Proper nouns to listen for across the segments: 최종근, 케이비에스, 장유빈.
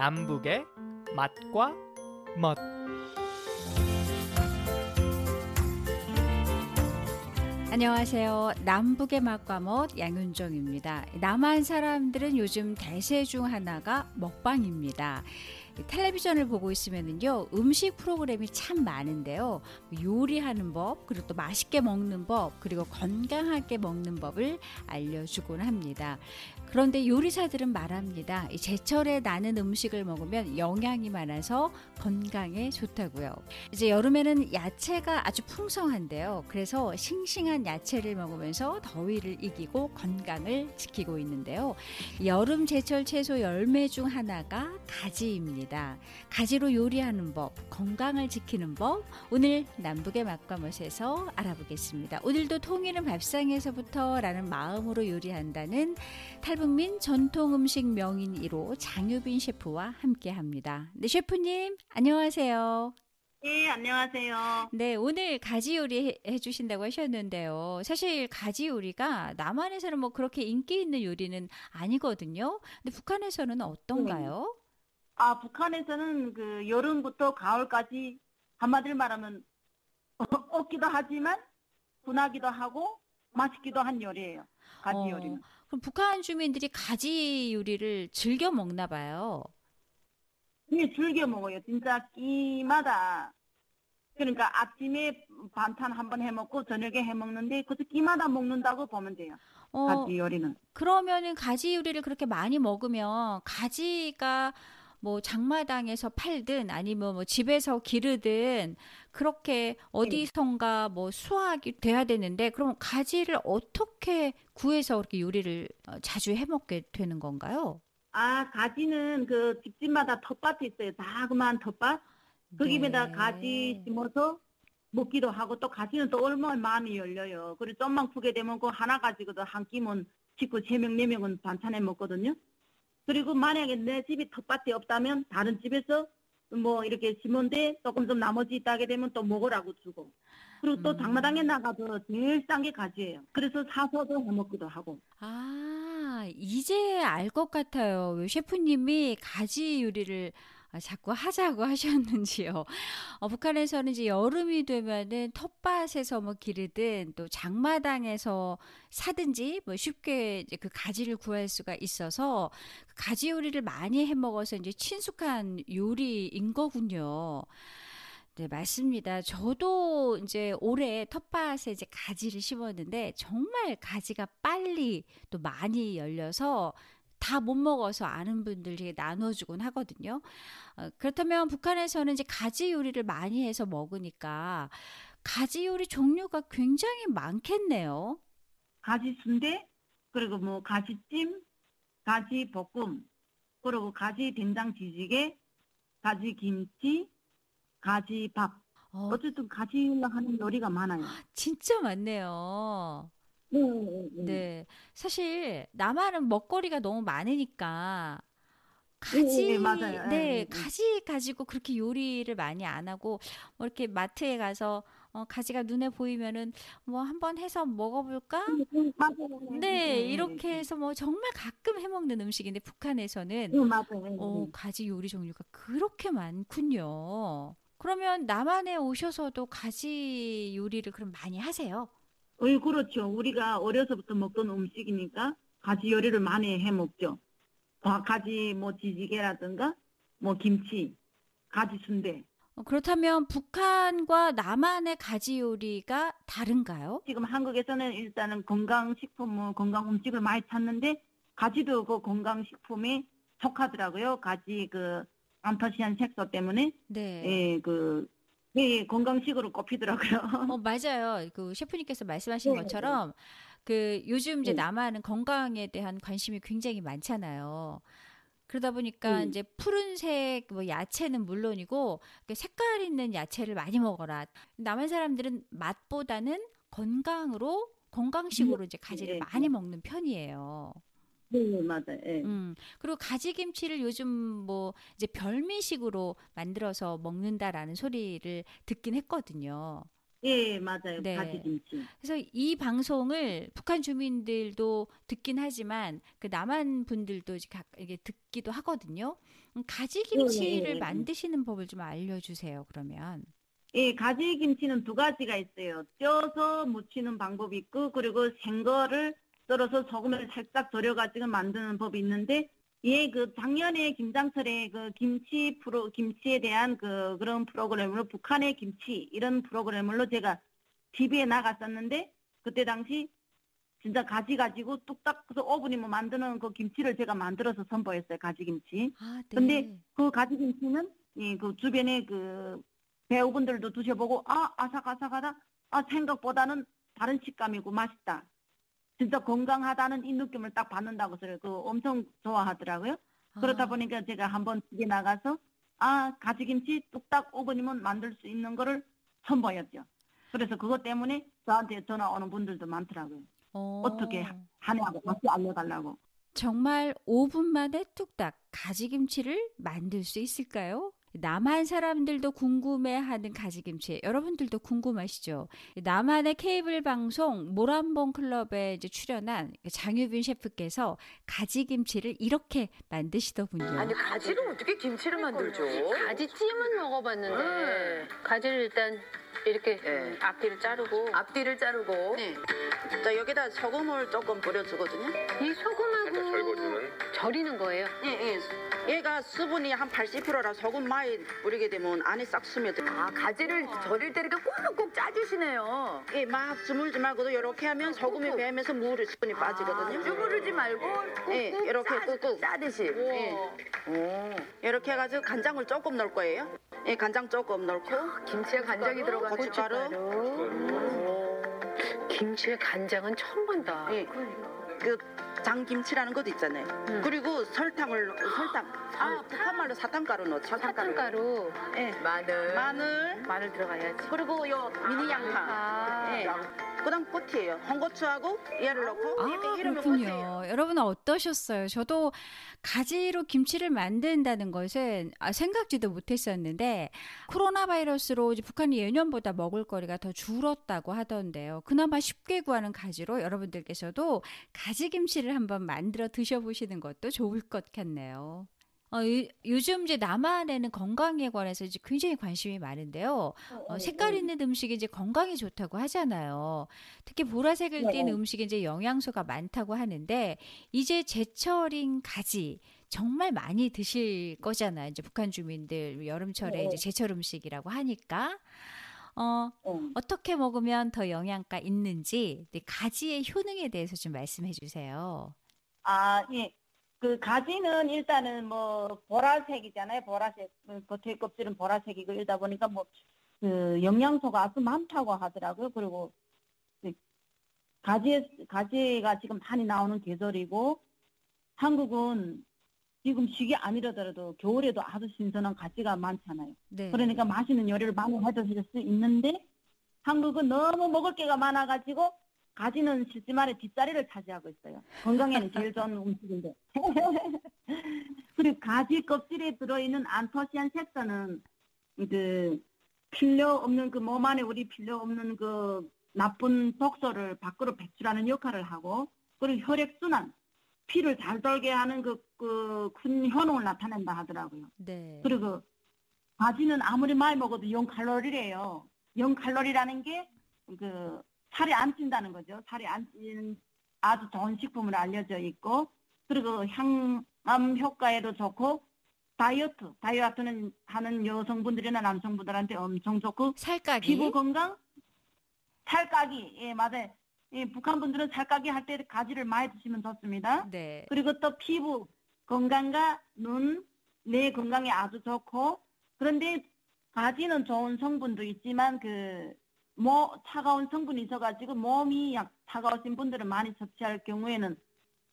남북의 맛과 멋. 안녕하세요. 남북의 맛과 멋 양윤정입니다. 남한 사람들은 요즘 대세 중 하나가 먹방입니다. 텔레비전을 보고 있으면요 음식 프로그램이 참 많은데요, 요리하는 법, 그리고 또 맛있게 먹는 법, 그리고 건강하게 먹는 법을 알려주곤 합니다. 그런데 요리사들은 말합니다. 제철에 나는 음식을 먹으면 영양이 많아서 건강에 좋다고요. 이제 여름에는 야채가 아주 풍성한데요, 그래서 싱싱한 야채를 먹으면서 더위를 이기고 건강을 지키고 있는데요, 여름 제철 채소 열매 중 하나가 가지입니다. 가지로 요리하는 법, 건강을 지키는 법, 오늘 남북의 맛과 멋에서 알아보겠습니다. 오늘도 통일은 밥상에서부터라는 마음으로 요리한다는 탈북민 전통음식 명인 1호 장유빈 셰프와 함께합니다. 네, 셰프님 안녕하세요. 네, 안녕하세요. 네, 오늘 가지 요리 해주신다고 하셨는데요. 사실 가지 요리가 남한에서는 뭐 그렇게 인기 있는 요리는 아니거든요. 근데 북한에서는 어떤가요? 아, 북한에서는 그 여름부터 가을까지 한마디로 말하면 없기도 하지만 분하기도 하고 맛있기도 한 요리예요. 가지 요리는. 그럼 북한 주민들이 가지 요리를 즐겨 먹나 봐요. 네, 즐겨 먹어요. 진짜 끼마다. 그러니까 아침에 반찬 한번 해먹고 저녁에 해먹는데 그것도 끼마다 먹는다고 보면 돼요. 가지 요리는. 그러면은 가지 요리를 그렇게 많이 먹으면 가지가 뭐 장마당에서 팔든 아니면 뭐 집에서 기르든 그렇게 어디선가 뭐 수확이 돼야 되는데, 그럼 가지를 어떻게 구해서 그렇게 요리를 자주 해먹게 되는 건가요? 아, 가지는 그 집집마다 텃밭이 있어요. 자그마한 텃밭. 거기에다 네. 가지 심어서 먹기도 하고, 또 가지는 또 얼마나 마음이 열려요. 그리고 좀만 크게 되면 그 하나 가지고도 한 끼면 식구 3명, 4명은 반찬에 먹거든요. 그리고 만약에 내 집이 텃밭이 없다면 다른 집에서 뭐 이렇게 심은데 조금 좀 나머지 있다 하게 되면 또 먹으라고 주고, 그리고 또 장마당에 나가도 제일 싼 게 가지예요. 그래서 사서도 해먹기도 하고. 아, 이제 알 것 같아요. 왜 셰프님이 가지 요리를 자꾸 하자고 하셨는지요. 북한에서는 이제 여름이 되면은 텃밭에서 뭐 기르든 또 장마당에서 사든지 뭐 쉽게 이제 그 가지를 구할 수가 있어서 가지 요리를 많이 해 먹어서 이제 친숙한 요리인 거군요. 네, 맞습니다. 저도 이제 올해 텃밭에 이제 가지를 심었는데 정말 가지가 빨리 또 많이 열려서 다 못 먹어서 아는 분들이 나눠주곤 하거든요. 그렇다면 북한에서는 이제 가지 요리를 많이 해서 먹으니까 가지 요리 종류가 굉장히 많겠네요. 가지 순대, 그리고 뭐 가지찜, 가지 볶음, 그리고 가지 된장 지지개, 가지 김치, 가지 밥. 어쨌든 가지로 하는 요리가 많아요. 진짜 많네요. 네, 사실 남한은 먹거리가 너무 많으니까 가지, 맞아요. 네, 가지 가지고 그렇게 요리를 많이 안 하고 뭐 이렇게 마트에 가서 가지가 눈에 보이면은 뭐 한번 해서 먹어볼까? 네, 이렇게 해서 뭐 정말 가끔 해먹는 음식인데 북한에서는 가지 요리 종류가 그렇게 많군요. 그러면 남한에 오셔서도 가지 요리를 그럼 많이 하세요? 그렇죠. 우리가 어려서부터 먹던 음식이니까 가지 요리를 많이 해 먹죠. 가지 뭐 지지개라든가 뭐 김치, 가지 순대. 그렇다면 북한과 남한의 가지 요리가 다른가요? 지금 한국에서는 일단은 건강식품, 뭐 건강 음식을 많이 찾는데 가지도 그 건강식품에 속하더라고요. 가지 그 안토시아닌 색소 때문에. 네. 예, 네, 건강식으로 꼽히더라고요. 맞아요. 그 셰프님께서 말씀하신 것처럼 그 요즘 이제 남한은 건강에 대한 관심이 굉장히 많잖아요. 그러다 보니까 이제 푸른색 뭐 야채는 물론이고 색깔 있는 야채를 많이 먹어라. 남한 사람들은 맛보다는 건강으로 건강식으로 이제 가지를 많이 먹는 편이에요. 네, 맞아요. 네. 그리고 가지김치를 요즘 뭐 이제 별미식으로 만들어서 먹는다라는 소리를 듣긴 했거든요. 예, 맞아요. 네. 가지김치. 그래서 이 방송을 북한 주민들도 듣긴 하지만 그 남한 분들도 이게 듣기도 하거든요. 가지김치를 예, 예, 예. 만드시는 법을 좀 알려주세요. 그러면. 예, 가지김치는 두 가지가 있어요. 쪄서 무치는 방법이 있고, 그리고 생거를 썰어서 소금을 살짝 절여가지고 만드는 법이 있는데, 예, 그 작년에 김장철에 그 김치에 대한 그런 프로그램으로 북한의 김치 이런 프로그램으로 제가 TV에 나갔었는데, 그때 당시 진짜 가지 가지고 뚝딱 그래서 5분이면 만드는 그 김치를 제가 만들어서 선보였어요. 가지김치. 아, 네. 근데 그 가지김치는 예, 그 주변에 그 배우분들도 드셔보고 아삭아삭하다. 아, 생각보다는 다른 식감이고 맛있다. 진짜 건강하다는 이 느낌을 딱 받는다고 해서 그 엄청 좋아하더라고요. 아. 그러다 보니까 제가 한번 집에 나가서 가지김치 뚝딱 5분이면 만들 수 있는 거를 선보였죠. 그래서 그것 때문에 저한테 전화 오는 분들도 많더라고요. 오. 어떻게 하냐고 같이 알려달라고. 정말 5분 만에 뚝딱 가지김치를 만들 수 있을까요? 남한 사람들도 궁금해하는 가지김치, 여러분들도 궁금하시죠? 남한의 케이블 방송 모란봉 클럽에 이제 출연한 장유빈 셰프께서 가지김치를 이렇게 만드시더군요. 아니, 가지로 어떻게 김치를 만들죠? 가지찜은 먹어봤는데 가지를 일단 이렇게 앞뒤를 자르고 네. 자, 여기다 소금을 조금 뿌려주거든요. 이 소금하고 절이는 거예요? 예. 얘가 수분이 한 80%라 소금 많이 뿌리게 되면 안에 싹 스며들어. 아, 가지를 절일 때 이렇게 꾹꾹 짜주시네요. 예, 막 주물지 말고도 이렇게 하면 소금이 배면서 물이 수분이 빠지거든요. 주물지 말고 꾹꾹 예, 이렇게 꾹꾹 짜듯이. 예. 오. 이렇게 해가지고 간장을 조금 넣을 거예요. 예, 간장 조금 넣고 김치에 간장이 들어가는 고춧가루. 김치에 간장은 처음 본다. 예. 그 장김치라는 것도 있잖아요. 그리고 설탕. 북한말로 사탕가루 넣죠. 사탕가루. 예. 마늘 들어가야지. 그리고 요 미니 양파. 그다음 꽃이에요. 홍고추하고 얘를 넣고. 그렇군요. 여러분은 어떠셨어요? 저도 가지로 김치를 만든다는 것은 생각지도 못했었는데 코로나 바이러스로 이제 북한이 예년보다 먹을거리가 더 줄었다고 하던데요. 그나마 쉽게 구하는 가지로 여러분들께서도 가지김치를 한번 만들어 드셔보시는 것도 좋을 것 같네요. 요즘 이제 남한에는 건강에 관해서 이제 굉장히 관심이 많은데요. 색깔 있는 음식이 이제 건강에 좋다고 하잖아요. 특히 보라색을 띤 음식이 이제 영양소가 많다고 하는데, 이제 제철인 가지 정말 많이 드실 거잖아요. 이제 북한 주민들 여름철에 이제 제철 음식이라고 하니까. 어떻게 먹으면 더 영양가 있는지, 가지의 효능에 대해서 좀 말씀해 주세요. 아, 예. 그 가지는 일단은 뭐 보라색이잖아요. 보라색, 겉에 껍질은 보라색이고 이러다 보니까 뭐 그 영양소가 아주 많다고 하더라고요. 그리고 가지가 지금 많이 나오는 계절이고, 한국은 지금 시기 아니더라도 겨울에도 아주 신선한 가지가 많잖아요. 네. 그러니까 맛있는 요리를 많이 해드실 수 있는데, 한국은 너무 먹을 게가 많아가지고 가지는 실제 말에 뒷자리를 차지하고 있어요. 건강에는 제일 좋은 음식인데. 그리고 가지 껍질에 들어있는 안토시안 색소는 그 필요 없는 그 몸 안에 우리 필요 없는 그 나쁜 독소를 밖으로 배출하는 역할을 하고, 그리고 혈액순환, 피를 잘 돌게 하는 큰 효능을 나타낸다 하더라고요. 네. 그리고 가지는 아무리 많이 먹어도 0칼로리래요. 0칼로리라는 게 그 살이 안 찐다는 거죠. 살이 안 찐 아주 좋은 식품으로 알려져 있고, 그리고 항암 효과에도 좋고, 다이어트는 하는 여성분들이나 남성분들한테 엄청 좋고, 살까기? 피부 건강? 살까기. 예, 맞아요. 예, 북한 분들은 살까기 할 때 가지를 많이 드시면 좋습니다. 네. 그리고 또 피부 건강과 눈, 뇌 건강에 아주 좋고, 그런데 가지는 좋은 성분도 있지만 차가운 성분이 있어가지고 몸이 차가우신 분들은 많이 섭취할 경우에는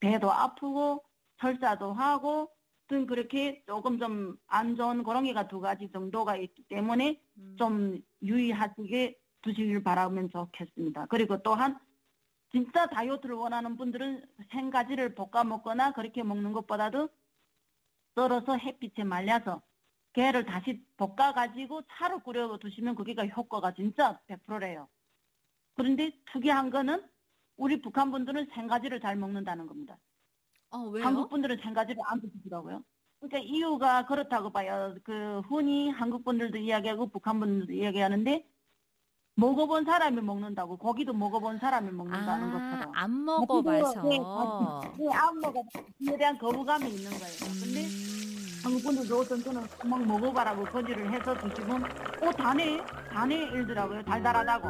배도 아프고 설사도 하고 등 그렇게 조금 좀 안 좋은 그런 게가 두 가지 정도가 있기 때문에 좀 유의하시게 두시길 바라면 좋겠습니다. 그리고 또한 진짜 다이어트를 원하는 분들은 생가지를 볶아 먹거나 그렇게 먹는 것보다도 썰어서 햇빛에 말려서 걔를 다시 볶아가지고 차로 끓여두시면 거기가 효과가 진짜 100%래요. 그런데 특이한 거는 우리 북한 분들은 생가지를 잘 먹는다는 겁니다. 왜요? 한국 분들은 생가지를 안 드시더라고요. 그러니까 이유가 그렇다고 봐요. 그 흔히 한국 분들도 이야기하고 북한 분들도 이야기하는데 먹어본 사람이 먹는다고, 고기도 먹어본 사람이 먹는다는 것처럼. 안 먹어봐서. 안 먹어봐서. 이에 대한 거부감이 있는 거예요. 근데 한국 분들도 어떤 거는 막 먹어봐라고 거지를 해서 드시면 다네 일더라고요. 달달하다고.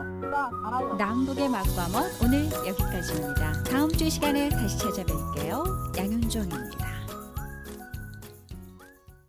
남북의 맛과 멋 오늘 여기까지입니다. 다음 주 시간에 다시 찾아뵐게요. 양윤종입니다.